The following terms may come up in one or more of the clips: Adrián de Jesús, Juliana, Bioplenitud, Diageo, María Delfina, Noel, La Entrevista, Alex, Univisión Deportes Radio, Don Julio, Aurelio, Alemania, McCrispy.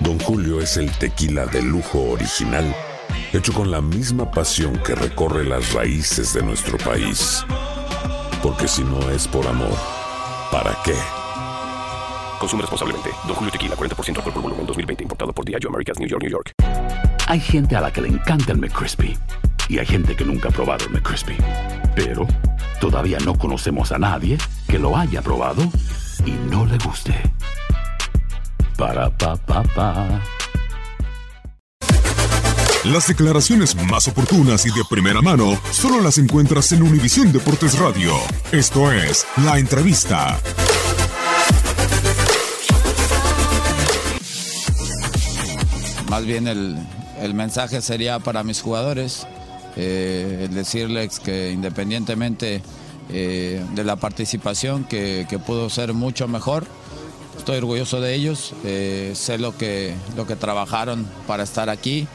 Don Julio es el tequila de lujo original, hecho con la misma pasión que recorre las raíces de nuestro país. Porque si no es por amor, ¿para qué? Consume responsablemente. Don Julio Tequila, 40% alcohol por volumen, 2020, importado por Diageo Americas, New York, New York. Hay gente a la que le encanta el McCrispy y hay gente que nunca ha probado el McCrispy. Pero todavía no conocemos a nadie que lo haya probado y no le guste. Para. Las declaraciones más oportunas y de primera mano solo las encuentras en Univisión Deportes Radio. Esto es La Entrevista. Más bien el mensaje sería para mis jugadores, decirles que independientemente de la participación, que pudo ser mucho mejor. Estoy orgulloso de ellos, sé lo que trabajaron para estar aquí,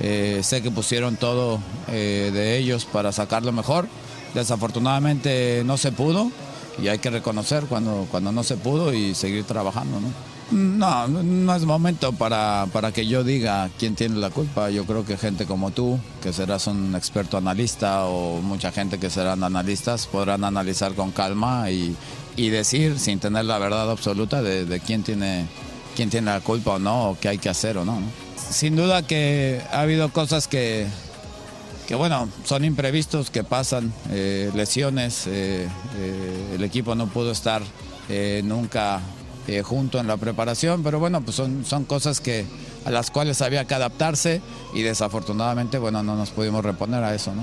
sé que pusieron todo de ellos para sacar lo mejor. Desafortunadamente no se pudo y hay que reconocer cuando no se pudo y seguir trabajando, ¿no? No es momento para que yo diga quién tiene la culpa. Yo creo que gente como tú, que serás un experto analista, o mucha gente que serán analistas, podrán analizar con calma y decir sin tener la verdad absoluta de quién tiene la culpa o no, o qué hay que hacer o no. Sin duda que ha habido cosas que bueno, son imprevistos, que pasan, lesiones, el equipo no pudo estar nunca junto en la preparación, pero bueno, pues son cosas a las cuales había que adaptarse y desafortunadamente, bueno, no nos pudimos reponer a eso, ¿no?